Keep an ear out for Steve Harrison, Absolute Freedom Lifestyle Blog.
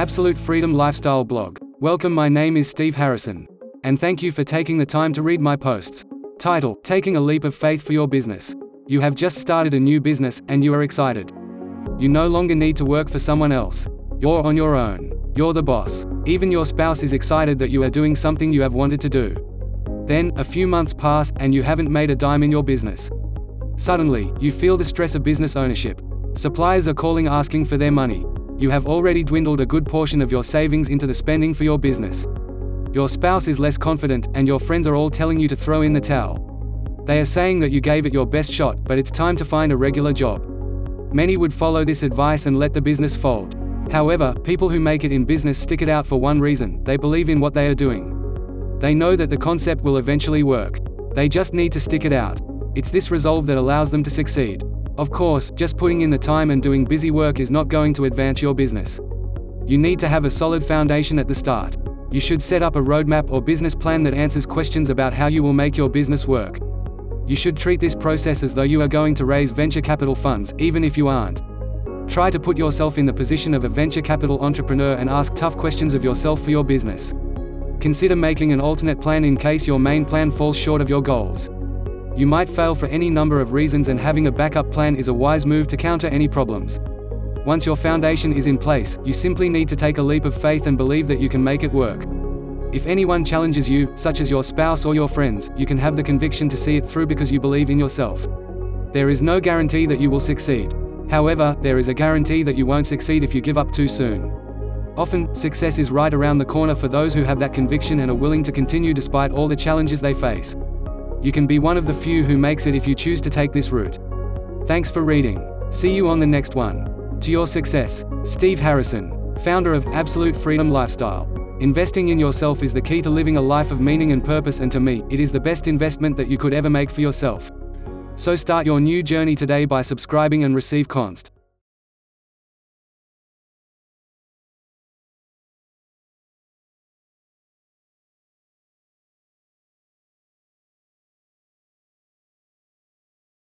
Absolute Freedom Lifestyle Blog. Welcome, my name is Steve Harrison. And thank you for taking the time to read my posts. Title: Taking a Leap of Faith for Your Business. You have just started a new business, and you are excited. You no longer need to work for someone else. You're on your own. You're the boss. Even your spouse is excited that you are doing something you have wanted to do. Then, a few months pass, and you haven't made a dime in your business. Suddenly, you feel the stress of business ownership. Suppliers are calling asking for their money. You have already dwindled a good portion of your savings into the spending for your business. Your spouse is less confident, and your friends are all telling you to throw in the towel. They are saying that you gave it your best shot, but it's time to find a regular job. Many would follow this advice and let the business fold. However, people who make it in business stick it out for one reason: they believe in what they are doing. They know that the concept will eventually work. They just need to stick it out. It's this resolve that allows them to succeed. Of course, just putting in the time and doing busy work is not going to advance your business. You need to have a solid foundation at the start. You should set up a roadmap or business plan that answers questions about how you will make your business work. You should treat this process as though you are going to raise venture capital funds, even if you aren't. Try to put yourself in the position of a venture capital entrepreneur and ask tough questions of yourself for your business. Consider making an alternate plan in case your main plan falls short of your goals. You might fail for any number of reasons, and having a backup plan is a wise move to counter any problems. Once your foundation is in place, you simply need to take a leap of faith and believe that you can make it work. If anyone challenges you, such as your spouse or your friends, you can have the conviction to see it through because you believe in yourself. There is no guarantee that you will succeed. However, there is a guarantee that you won't succeed if you give up too soon. Often, success is right around the corner for those who have that conviction and are willing to continue despite all the challenges they face. You can be one of the few who makes it if you choose to take this route. Thanks for reading. See you on the next one. To your success, Steve Harrison, founder of Absolute Freedom Lifestyle. Investing in yourself is the key to living a life of meaning and purpose, and to me, it is the best investment that you could ever make for yourself. So start your new journey today by subscribing and receive constant